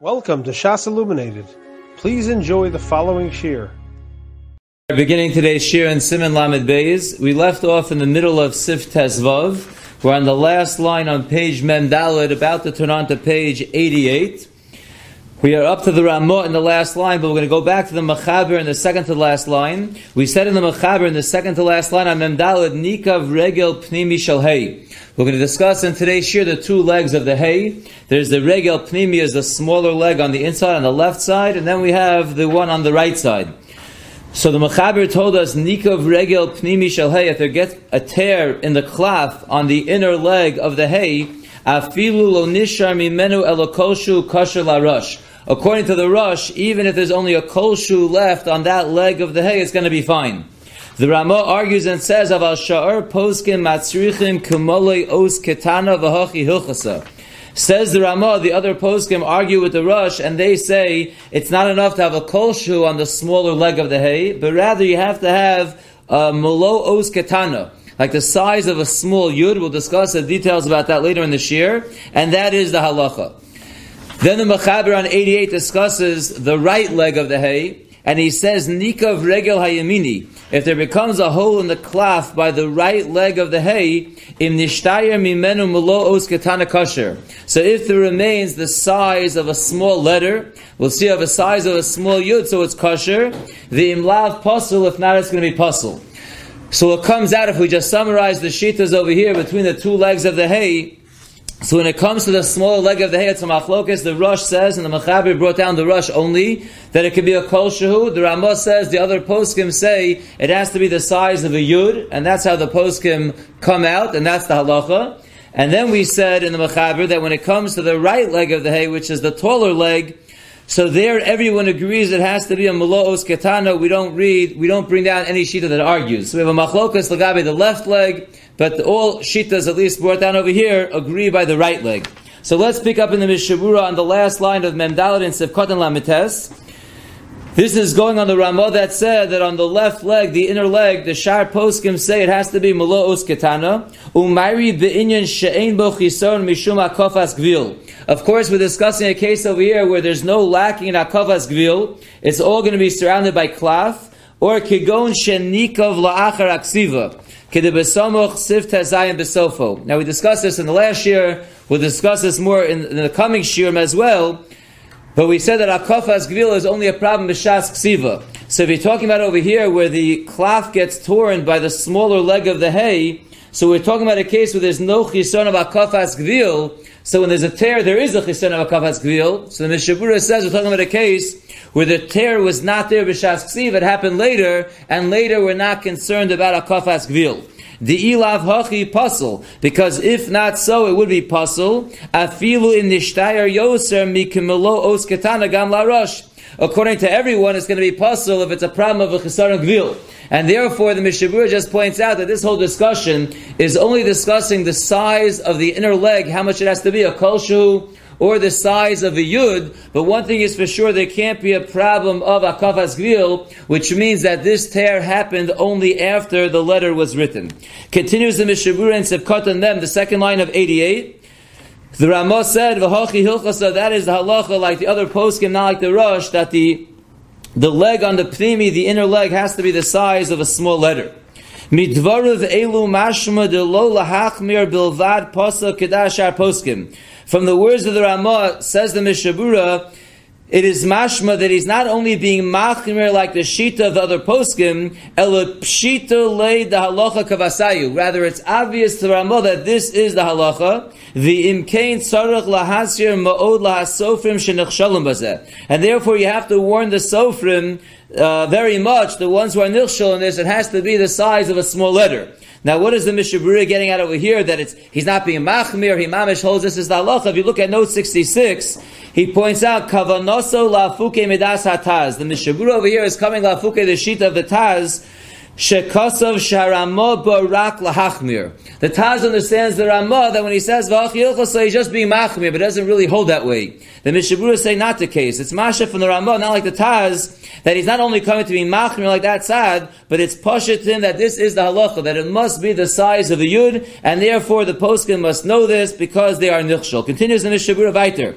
Welcome to Shas Illuminated. Please enjoy the following shir. Beginning today's shir in Simen Lamid Be'ez, we left off in the middle of Sif Tesvav. We're on the last line on page Mem Daled, about to turn on to page 88. We are up to the Ramot in the last line, but we're going to go back to the Machaber in the second to the last line. We said in the Machaber in the second to last line on Mem Daled, Nikav Regel Pnimi Shel Hay. We're going to discuss in today's shir the two legs of the hay. There's the Regel Pnimi, is the smaller leg on the inside, on the left side, and then we have the one on the right side. So the Mechaber told us, Nikav Regel Pnimi Shel Hay, if there gets a tear in the cloth on the inner leg of the hay, Afilu Lo Nishar Mimenu Elo kol shu kasher la Rosh. According to the Rosh, even if there's only a kol shu left on that leg of the hay, it's going to be fine. The Ramah argues and says, "Aval sha'ar poskim matzrichim kumolei os ketana v'hachi hilchasa." Says the Ramah, the other poskim argue with the Rosh, and they say it's not enough to have a kol shu on the smaller leg of the hay, but rather you have to have a melo os ketana, like the size of a small yud. We'll discuss the details about that later in the shir, and that is the halacha. Then the Machaber on 88 discusses the right leg of the hay, and he says, Nikav Regel hayamini. If there becomes a hole in the cloth by the right leg of the hay, im nishtayer mimenu melo os ketana kasher. So if there remains the size of a small letter, we'll see of a size of a small yud, so it's kasher. The imlav puzzel, if not, it's going to be puzzel. So what comes out, if we just summarize the shitas over here between the two legs of the hay, so when it comes to the smaller leg of the hay, it's a machlokes. The Rosh says, and the Machaber brought down the Rosh only, that it could be a kol shu. The Ramah says, the other poskim say, it has to be the size of a yud, and that's how the poskim come out, and that's the halacha. And then we said in the Machaber that when it comes to the right leg of the hay, which is the taller leg, so there everyone agrees it has to be a melo os ketana. We don't bring down any shita that argues. So we have a machlokes lagabe the left leg, but all shitas, at least brought down over here, agree by the right leg. So let's pick up in the Mishiburah on the last line of Mem Daled and Sivkot and Lamites. This is going on the Ramah that said that on the left leg, the inner leg, the Shar Poskim say it has to be melo os ketana. Umayri b'inyan she'ein bo chisaron mishum HaKafas Gvil. Of course, we're discussing a case over here where there's no lacking in HaKafas Gvil. It's all going to be surrounded by klaf. Or kigon shenikov la'achar aksiva. Now we discussed this in the last year, we'll discuss this more in the coming shiurim as well, but we said that HaKafas Gvil is only a problem b'shas ksiva. So if you're talking about over here where the cloth gets torn by the smaller leg of the hay, so we're talking about a case where there's no chison of HaKafas Gvil, so when there's a tear, there is a chison of HaKafas Gvil. So the Mishiburah says we're talking about a case where the tear was not there b'shas ksiv, it happened later, and later we're not concerned about HaKafas Gvil. The ilav hachi puzzle, because if not so, it would be puzzle. Afilu in nishtayer yoser mikimelo os ketana gam la rosh. According to everyone, it's going to be puzzle if it's a problem of a chisaron gvil. And therefore, the Mishiburah just points out that this whole discussion is only discussing the size of the inner leg, how much it has to be, a kol shu, or the size of a yud. But one thing is for sure, there can't be a problem of HaKafas Gvil, which means that this tear happened only after the letter was written. Continues the Mishiburah in Sivkot and Mem, the second line of 88. The Ramah said, V'hochi hilchasa, that is the halacha, like the other poskim, not like the Rosh, that the leg on the pnimi, the inner leg, has to be the size of a small letter. Midvarav elu mashma de lo lahachmir bilvad pasal kedashar poskim. From the words of the Ramah, says the Mishiburah, it is mashma that he's not only being machmir like the shita of the other poskim, ela pshita lei the halacha kavasayu. Rather, it's obvious to Ramah that this is the halacha. The imkain tzarach lahasir ma'od lahasofrim shenichshalim bazeh. And therefore, you have to warn the sofrim very much, the ones who are nilshal in this. It has to be the size of a small letter. Now, what is the Mishnah Berurah getting at over here? That he's not being machmir. He mamish holds this is the halacha. If you look at note 66, he points out kavanoso lafuke midas hataz. The Mishnah Berurah over here is coming lafuke the shita of the taz. Shekosov sharamo barak lahachmir. The taz understands the Ramah that when he says v'achi ilchasa, he's just being machmir, but it doesn't really hold that way. The Mishnah Berurah say not the case. It's masha from the Ramah, not like the taz, that he's not only coming to be machmir like that sad, but it's poshetim that this is the halacha, that it must be the size of the yud, and therefore the poskim must know this because they are nichshol. Continues the Mishnah Berurah weiter.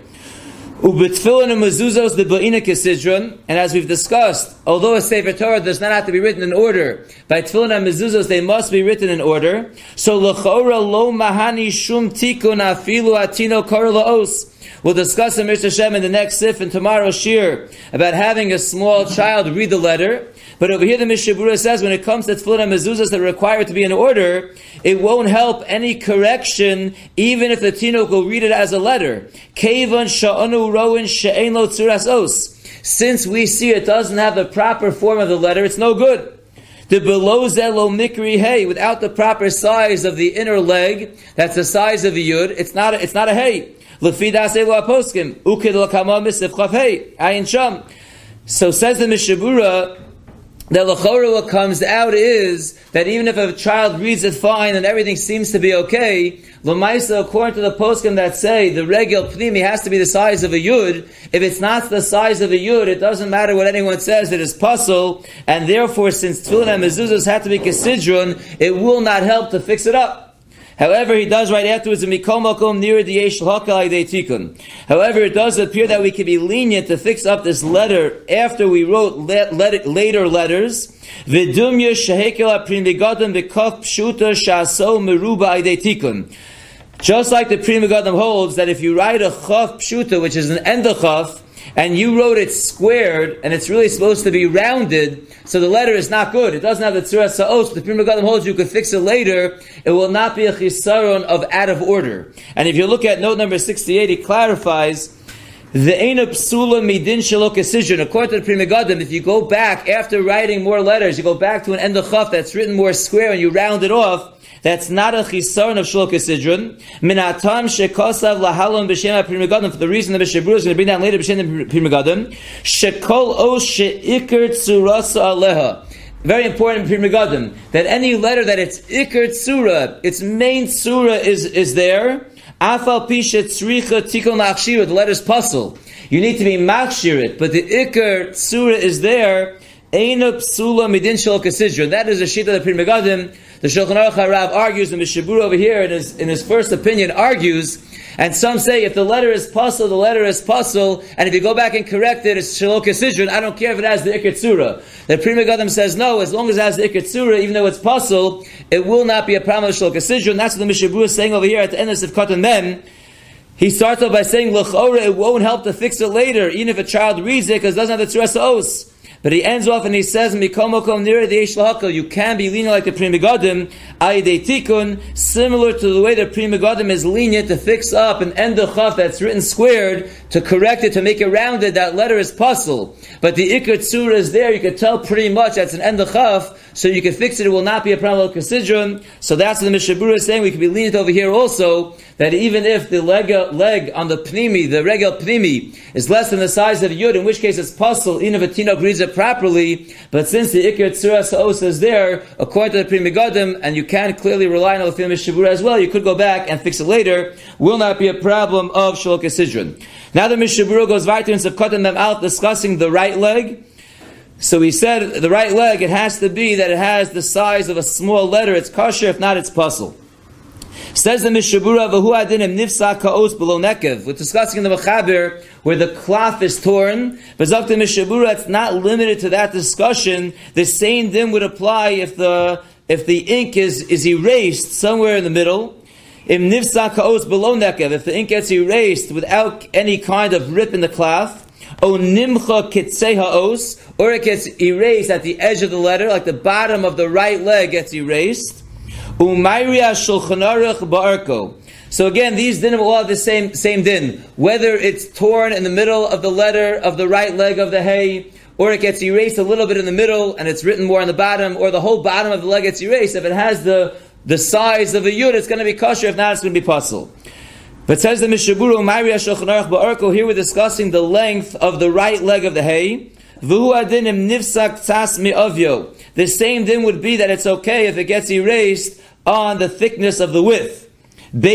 Ubetfillin and mezuzos the ba'ina kesidron, and as we've discussed, although a sefer Torah does not have to be written in order, by tefillin and mezuzos they must be written in order. So l'chora lo mahani shum tikun afilu atino kor laos. We'll discuss in Mishnah Shem in the next sif and tomorrow's shir about having a small child read the letter. But over here the Mishiburah says when it comes to tefillin and mezuzos that require it to be in order, it won't help any correction even if the tinok will read it as a letter. Kevan sha'anu roin she'en lo tzuras os. Since we see it doesn't have the proper form of the letter, it's no good. The below zelo mikri hay, without the proper size of the inner leg, that's the size of the yud, it's not a hay. L'fi da'aseh lo poskim ukid l'kama misif chaf hay ayin sham. So says the Mishiburah, that l'chorah what comes out is that even if a child reads it fine and everything seems to be okay, l'maisa, according to the poskim that say the Regel Pnimi has to be the size of a yud, if it's not the size of a yud, it doesn't matter what anyone says, it is puzzel, and therefore since tefillin and mezuzos have to be kesidron, it will not help to fix it up. However, he does right afterwards, however, it does appear that we can be lenient to fix up this letter after we wrote later letters. Just like the Pri Megadim holds that if you write a chaf pshuta, which is an end of chaf, and you wrote it squared, and it's really supposed to be rounded, so the letter is not good. It doesn't have the tzura sa'os, but the Pri Megadim holds you could fix it later. It will not be a chisaron of out of order. And if you look at note number 68, it clarifies, the eina psula midin shelo kesijun. According to the Pri Megadim, if you go back, after writing more letters, you go back to an end of chaf that's written more square and you round it off, that's not a chisaron of shelo kesidron. Minatam shekosav lahalon b'shem Pri Megadim, for the reason the Mishiburah is going to bring down later b'shem Pri Megadim. Shekol o sheikr tsurasa aleha. Very important in Pri Megadim that any letter that its ikr tsura, its main tsura is there. Afal pishet tzricha tikon achshira. The letters puzzle. You need to be machshirit, but the ikr tsura is there. Eina psula midin shelo kesidron. That is the shita of the Pri Megadim. The Shulchan Aruch HaRav argues, and Mishiburah over here in his first opinion argues, and some say if the letter is puzzle, the letter is puzzle, and if you go back and correct it, it's shelo kesidron. I don't care if it has the ikr tzura. The Pri Megadim says no, as long as it has the ikr tzura, even though it's puzzle, it will not be a problem of shelo kesidron. That's what the Mishiburah is saying over here at the end of Sifkat and Mem. He starts off by saying l'chora, it won't help to fix it later, even if a child reads it, because it doesn't have the tzura saos. But he ends off and he says, "Mikomokom near the Eishlahakal." You can be lenient like the Pri Megadim, ayde tikun, similar to the way the Pri Megadim is lenient to fix up an end of chaf that's written squared, to correct it, to make it rounded. That letter is puzzle, but the ikr tzura is there. You can tell pretty much that's an end of chaf, so you can fix it. It will not be a problem of kesidron. So that's what the Mishiburah is saying. We can be lenient over here also, that even if the leg on the pnimi, the Regel Pnimi, is less than the size of yud, in which case it's puzzle, even if a tino reads it properly, but since the ikr tzura sa'os is there, according to the Pri Megadim, and you can clearly rely on the Mishiburah as well, you could go back and fix it later, will not be a problem of shelo kesidron. Now the Mishiburah goes weiter in Sifkat and Mem Aleph discussing the right leg. So he said the right leg, it has to be that it has the size of a small letter, it's kasher, if not it's puzzle. Says the Mishiburah, V'hu adinim nifsa ka'os below nekev. We're discussing in the Machaber where the cloth is torn. But up to Mishiburah, it's not limited to that discussion. The same din would apply if the ink is erased somewhere in the middle. Im nifsa ka'os below nekev. If the ink gets erased without any kind of rip in the cloth. O nimcha kitzei ha'os. Or it gets erased at the edge of the letter, like the bottom of the right leg gets erased. So again, these dinim will have the same din. Whether it's torn in the middle of the letter of the right leg of the hay, or it gets erased a little bit in the middle and it's written more on the bottom, or the whole bottom of the leg gets erased, if it has the size of a yud, it's going to be kosher, if not, it's going to be puzzle. But says the Mishiburah, here we're discussing the length of the right leg of the hay. The same din would be that it's okay if it gets erased on the thickness of the width. Whether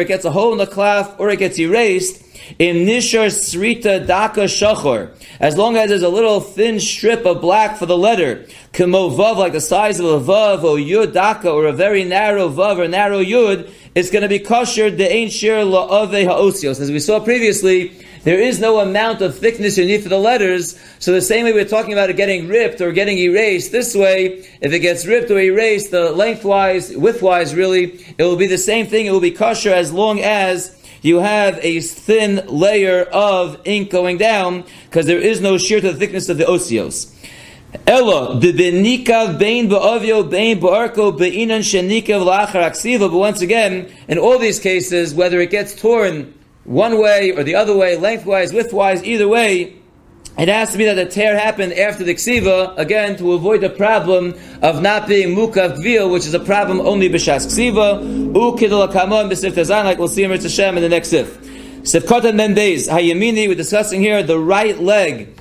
it gets a hole in the cloth or it gets erased, Im nishar srita daka shachor, as long as there's a little thin strip of black for the letter, kemo vav, like the size of a vav, or yud daka, or a very narrow vav, or narrow yud, it's going to be kasher de'ein shir la'aveh ha'osios. As we saw previously, there is no amount of thickness you need for the letters, so the same way we're talking about it getting ripped or getting erased, this way, if it gets ripped or erased, the lengthwise, widthwise really, it will be the same thing, it will be kasher as long as you have a thin layer of ink going down, because there is no shear to the thickness of the osios. Ella, the benikav bain ba'avio bain ba'arko ba'inan shenikav la'achar aksiva, but once again, in all these cases, whether it gets torn one way or the other way, lengthwise, widthwise, either way, it has to be that the tear happened after the ksiva, again, to avoid the problem of not being mukav gvil, which is a problem only b'shas ksiva, u'kidol ha'kamon b'sif tezan, like we'll see in Ritz Hashem in the next sif. Sif kotan men beis, hayamini, we're discussing here the right leg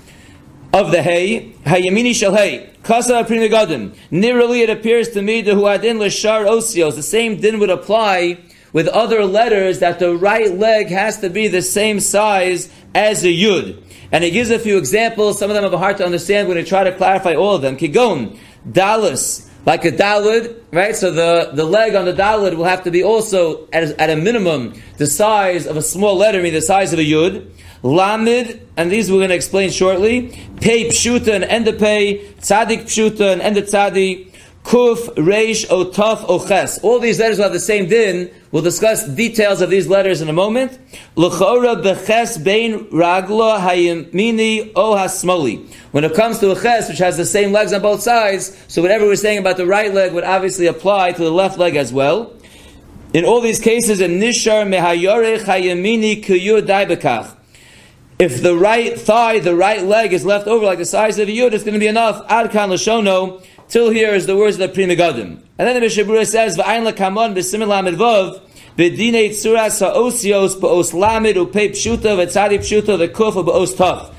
of the hay, hayamini shel hay, kasa pri megadim, nearly it appears to me, dehu adin l'shar osios, the same din would apply with other letters, that the right leg has to be the same size as a yud. And it gives a few examples, some of them are hard to understand, we're going to try to clarify all of them. Kigon, dalus, like a dalid, right? So the leg on the dalid will have to be also, at a minimum, the size of a small letter, meaning the size of a yud. Lamid, and these we're going to explain shortly. Pei pshuta and end of pei, tzadik pshuta and end of tzadik. Kuf, Reish, Otaf, Oches. All these letters will have the same din. We'll discuss details of these letters in a moment. L'chora b'ches bein ragla hayimini o hasmoli. When it comes to a ches, which has the same legs on both sides, so whatever we're saying about the right leg would obviously apply to the left leg as well. In all these cases, in nishar mehayorech hayimini kiyur daibekach. If the right thigh, the right leg is left over like the size of a yud, it's going to be enough. Ad kan l'shono. Till here is the words of the Pri Megadim. And then the Mishiburah says, V'ayin l'kamon b'simen lamid vav, b'dinei tzuras ha'osios b'os lamid u'pei pshuta v'tzadi pshuta v'kuf b'os taf.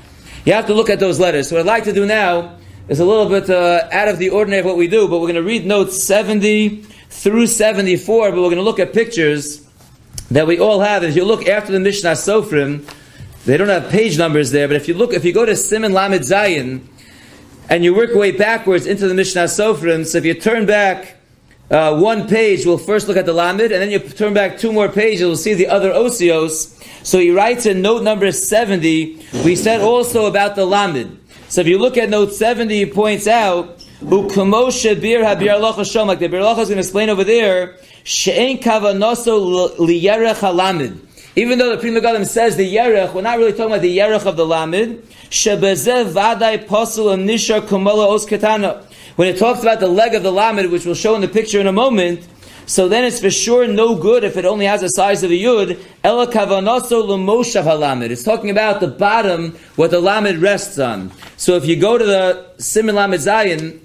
You have to look at those letters. So what I'd like to do now is a little bit out of the ordinary of what we do, but we're going to read notes 70 through 74, but we're going to look at pictures that we all have. If you look after the Mishnah sofrim, they don't have page numbers there, but if you look, if you go to Simen Lamid Zayin, and you work your way backwards into the Mishnah Sofrim, so if you turn back one page, we'll first look at the Lamed, and then you turn back two more pages, we'll see the other Osios. So he writes in note number 70, we said also about the Lamed. So if you look at note 70, he points out, U'kemoshe bir habir alocha shom, like the Bir Alocha is going to explain over there, She'en kavanoso liyerech halamed. Even though the Pri Megadim says the Yerech, we're not really talking about the Yerech of the Lamed. Shebezeh vadai posel and nishar kumelo os ketana. When it talks about the leg of the Lamed, which we'll show in the picture in a moment, so then it's for sure no good if it only has the size of a Yud. Ela kavanoso l'moshav halamed. It's talking about the bottom, what the Lamed rests on. So if you go to the Simen Lamid Zayin,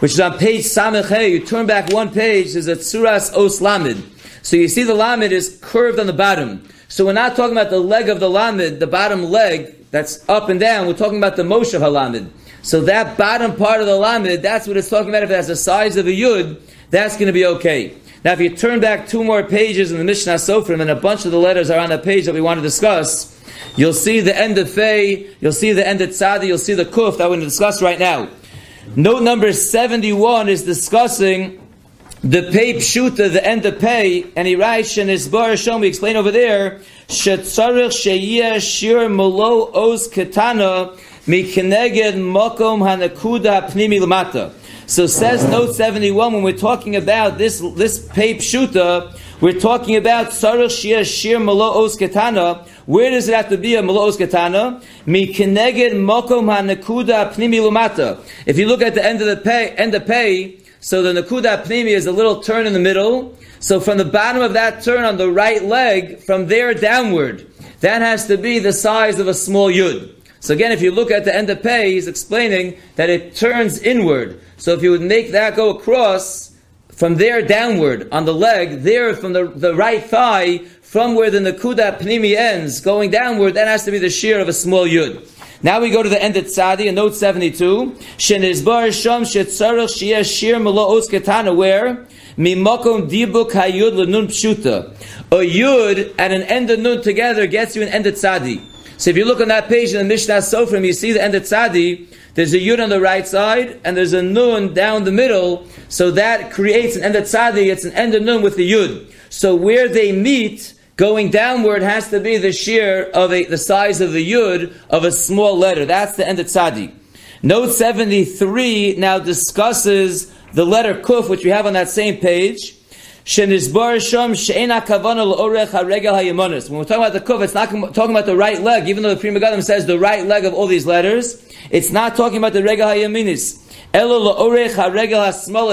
which is on page Samechay, you turn back one page, there's a Tzuras Os Lamed. So you see the Lamed is curved on the bottom. So we're not talking about the leg of the Lamed, the bottom leg that's up and down. We're talking about the Moshe HaLamed. So that bottom part of the Lamed, that's what it's talking about. If it has the size of a Yud, that's going to be okay. Now if you turn back two more pages in the Mishnah Sofrim, and a bunch of the letters are on the page that we want to discuss, you'll see the end of Fei, you'll see the end of Tzadi, you'll see the Kuf that we're going to discuss right now. Note number 71 is discussing the pei pshuta, the end of pei, and he writes, "Shenisbar Hashem." We explain over there, "Shetzarich sheyeh shir melo os ketana mikeneged makom hanakuda pnimi lamata." So says note 71. When we're talking about this pei pshuta, we're talking about tzarich sheyeh shir melo os ketana. Where does it have to be a melo os ketana? Mikeneged makom hanakuda pnimi lamata. If you look at the end of the pei, so the Nakuda Pnimi is a little turn in the middle. So from the bottom of that turn on the right leg, from there downward, that has to be the size of a small yud. So again, if you look at the end of pei, he's explaining that it turns inward. So if you would make that go across, from there downward on the leg, there from the right thigh, from where the Nakuda Pnimi ends, going downward, that has to be the shear of a small yud. Now we go to the end of Tzadi in note 72. Where? A yud and an end of nun together gets you an end of Tzadi. So if you look on that page in the Mishnah Sofrim, you see the end of Tzadi. There's a yud on the right side, and there's a nun down the middle, so that creates an end of tzadi, it's an end of nun with the yud. So where they meet, going downward, has to be the shear of the size of the yud of a small letter. That's the end of tzadi. Note 73 now discusses the letter kuf, which we have on that same page. When we're talking about the kuf, it's not talking about the right leg, even though the Pri Megadim says the right leg of all these letters. It's not talking about the Regel hayamini.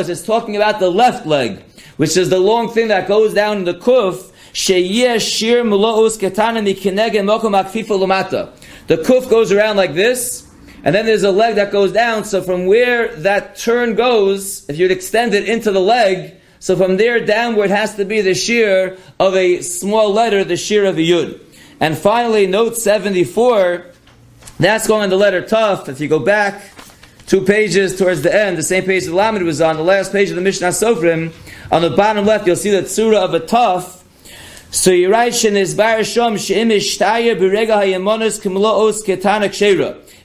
It's talking about the left leg, which is the long thing that goes down in the kuf. The kuf goes around like this, and then there's a leg that goes down, so from where that turn goes, if you'd extend it into the leg, so from there downward has to be the shear of a small letter, the shear of a yud. And finally, note 74, that's going on the letter taf. If you go back 2 pages towards the end, the same page the Lamed was on, the last page of the Mishnah Sofrim, on the bottom left you'll see the tzura of a taf. So you write,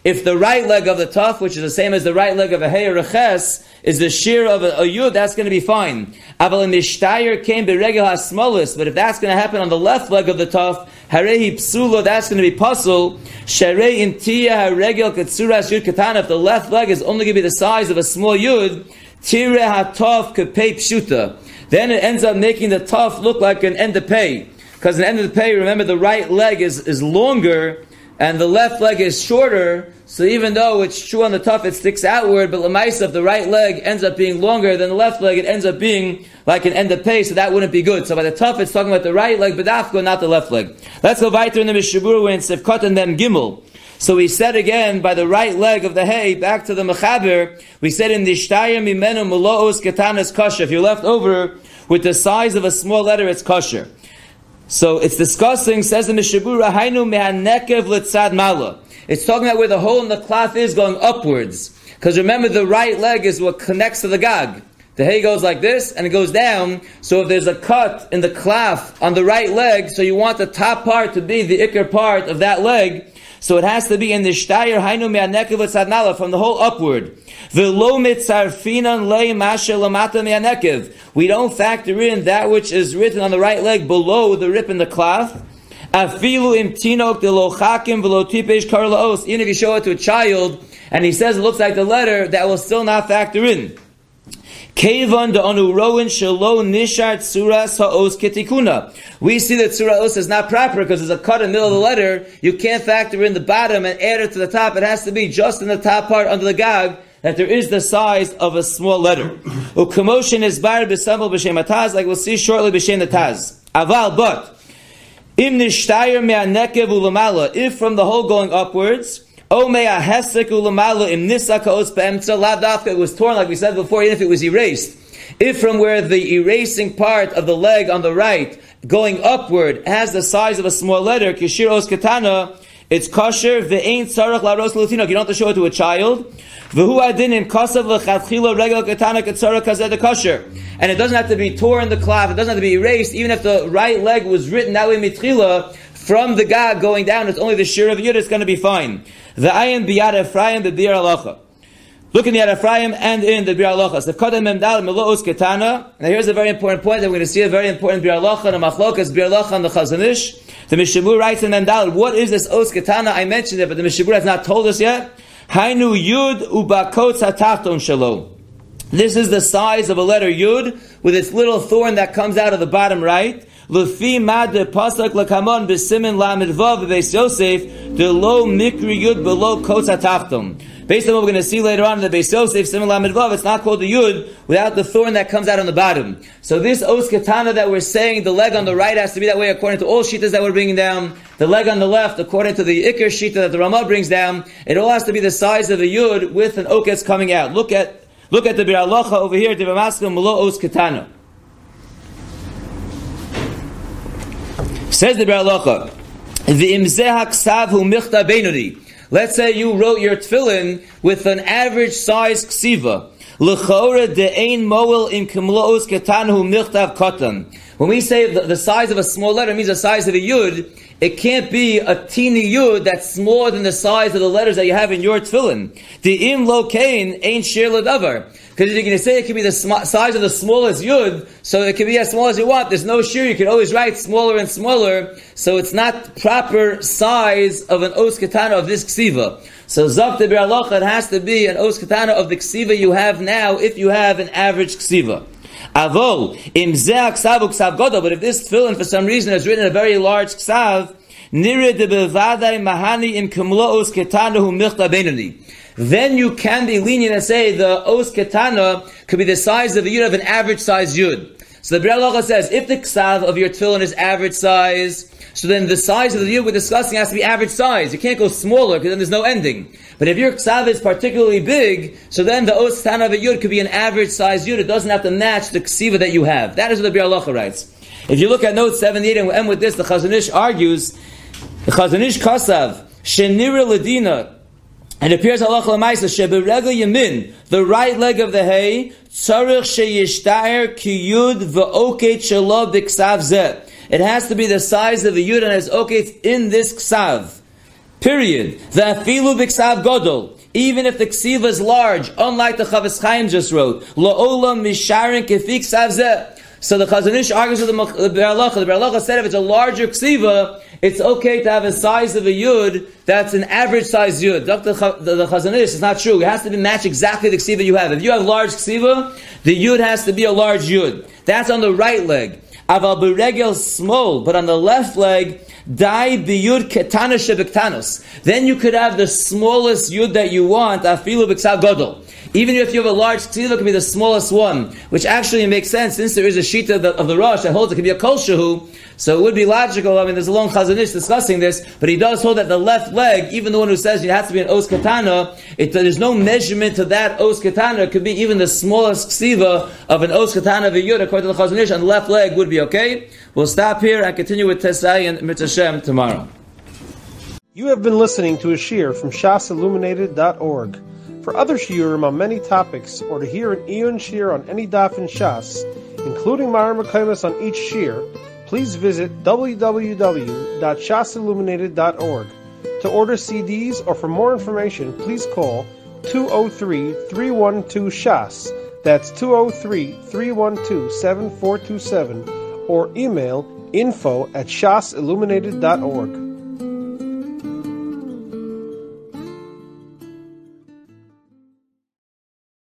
if the right leg of the taf, which is the same as the right leg of a hay or a ches, is the shear of a yud, that's going to be fine. But if that's going to happen on the left leg of the taf, that's going to be puzzle. If the left leg is only going to be the size of a small yud, then it ends up making the taf look like an end of pei. Because an end of the pei, remember, the right leg is longer and the left leg is shorter. So even though it's true on the taf, it sticks outward, but l'maisa, if the right leg ends up being longer than the left leg, it ends up being like an end of pei, so that wouldn't be good. So by the taf, it's talking about the right leg, but afko, not the left leg. Let's go right through in the Mishiburah, we're in Sivkot and Mem Gimel. So we said again, by the right leg of the hay, back to the Machaber, we said in the Shtayr Mimenu melo os ketana is kasher. If you're left over with the size of a small letter, it's kasher. So it's discussing, says the Mishiburah, Hainu mehanekev letzad malah. It's talking about where the hole in the cloth is going upwards. Because remember, the right leg is what connects to the gag. The hay goes like this, and it goes down. So if there's a cut in the cloth on the right leg, so you want the top part to be the ikar part of that leg, so it has to be in the shtayr hainu me'anekev v'tzadnala, from the hole upward. V'lo mitzarfinan lei masher lamata me'anekev. We don't factor in that which is written on the right leg below the rip in the cloth. Even if you show it to a child and he says it looks like the letter, that will still not factor in. We see that Surah Os is not proper because there's a cut in the middle of the letter. You can't factor in the bottom and add it to the top. It has to be just in the top part under the gag, that there is the size of a small letter. Like we'll see shortly, b'shem the taz. Aval, but if from the hole going upwards, it was torn, like we said before, even if it was erased. If from where the erasing part of the leg on the right going upward has the size of a small letter, it's kosher. You don't have to show it to a child. And it doesn't have to be torn the cloth, it doesn't have to be erased, even if the right leg was written that way mitchila, from the gag going down, it's only the shear of yud, it's going to be fine. The ayin biyad Ephraim b'bir halacha. Look in the Yad Ephraim and in the bir halacha. Sefkot memdal melo os ketana. Now here's a very important point that we're going to see, a very important bir halacha, and a machlokas bir halacha on the Chazanish. The Mishiburah writes in memdal, what is this os ketana? I mentioned it, but the Mishiburah has not told us yet. Hainu yud ubakot satachton shalom. This is the size of a letter yud with its little thorn that comes out of the bottom right. Lefi mad pasak lakamon b'simen lamid vav b'beis Yosef de lo mikri yud below kotz hatachtom. Based on what we're going to see later on in the Beis Yosef, Simen Lamid Be'ez, it's not called the yud without the thorn that comes out on the bottom. So this os ketana that we're saying, the leg on the right has to be that way according to all shitas that we're bringing down. The leg on the left, according to the ikar shita that the Ramah brings down, it all has to be the size of a yud with an oketz coming out. Look at the Bir Halacha over here, the B'maskim melo os ketana. Says the Bir Halacha, the imzeh haksav hu michta benuri. Let's say you wrote your tefillin with an average size ksiva. When we say the size of a small letter, it means the size of a yud. It can't be a teeny yud that's smaller than the size of the letters that you have in your tefillin. Because if you're going to say it can be the size of the smallest yud, so it can be as small as you want. There's no shear. You can always write smaller and smaller. So it's not proper size of an os ketana of this ksiva. So Zakta bir halacha, it has to be an os ketana of the ksiva you have now if you have an average ksiva. Avol, im zeh ksavu ksav godo, but if this tefillin for some reason is written in a very large ksav, nire de bevadai mahani im kumlo os ketana hu michta benoni. Then you can be lenient and say the os ketana could be the size of the yud of an average size yud. So the B'rei Halacha says, if the ksav of your tefillin is average size, so then the size of the yud we're discussing has to be average size. You can't go smaller because then there's no ending. But if your ksav is particularly big, so then the os ketana of a yud could be an average size yud. It doesn't have to match the ksiva that you have. That is what the B'rei Halacha writes. If you look at note 78, and we'll end with this, the Chazanish argues, the Chazanish kasav, shenira ladina, and it appears halacha l'maisa sheberegel yamin, the right leg of the hay, tzarich sheyishtair ki yud v'oket shelo b'ksav zeh. It has to be the size of the yud and its okets in this ksav. Period. V'afilu b'ksav godol. Even if the ksiva is large, unlike the Chavos Chaim just wrote, la'olam misharin kefi ksav zeh. So the Chazanish argues with the B'rei Halacha. The B'rei Halacha said if it's a larger ksiva, it's okay to have a size of a yud that's an average size yud. The Chazanish is not true. It has to be match exactly the ksiva you have. If you have large ksiva, the yud has to be a large yud. That's on the right leg. Aval b'regel small, but on the left leg, dai b'yud ketana shebektanos. Then you could have the smallest yud that you want, afilu b'ksav godol. Even if you have a large ksiva, it can be the smallest one, which actually makes sense since there is a shita of the Rosh that holds it can be a kol shu, so it would be logical. I mean, there's a long Chazanish discussing this, but he does hold that the left leg, even the one who says it has to be an os ketana, there's no measurement to that os ketana. It could be even the smallest ksiva of an os ketana of a yud, according to the Chazanish, and the left leg would be okay. We'll stop here and continue with Tesai and Mitzvah tomorrow. You have been listening to a shiur from shasilluminated.org. For other shiurim on many topics, or to hear an Iyun shiur on any daf in Shas, including Ma'arim HaKaimas on each shiur, please visit www.shasilluminated.org. To order CDs or for more information, please call 203-312-SHAS, that's 203-312-7427, or email info@shasilluminated.org.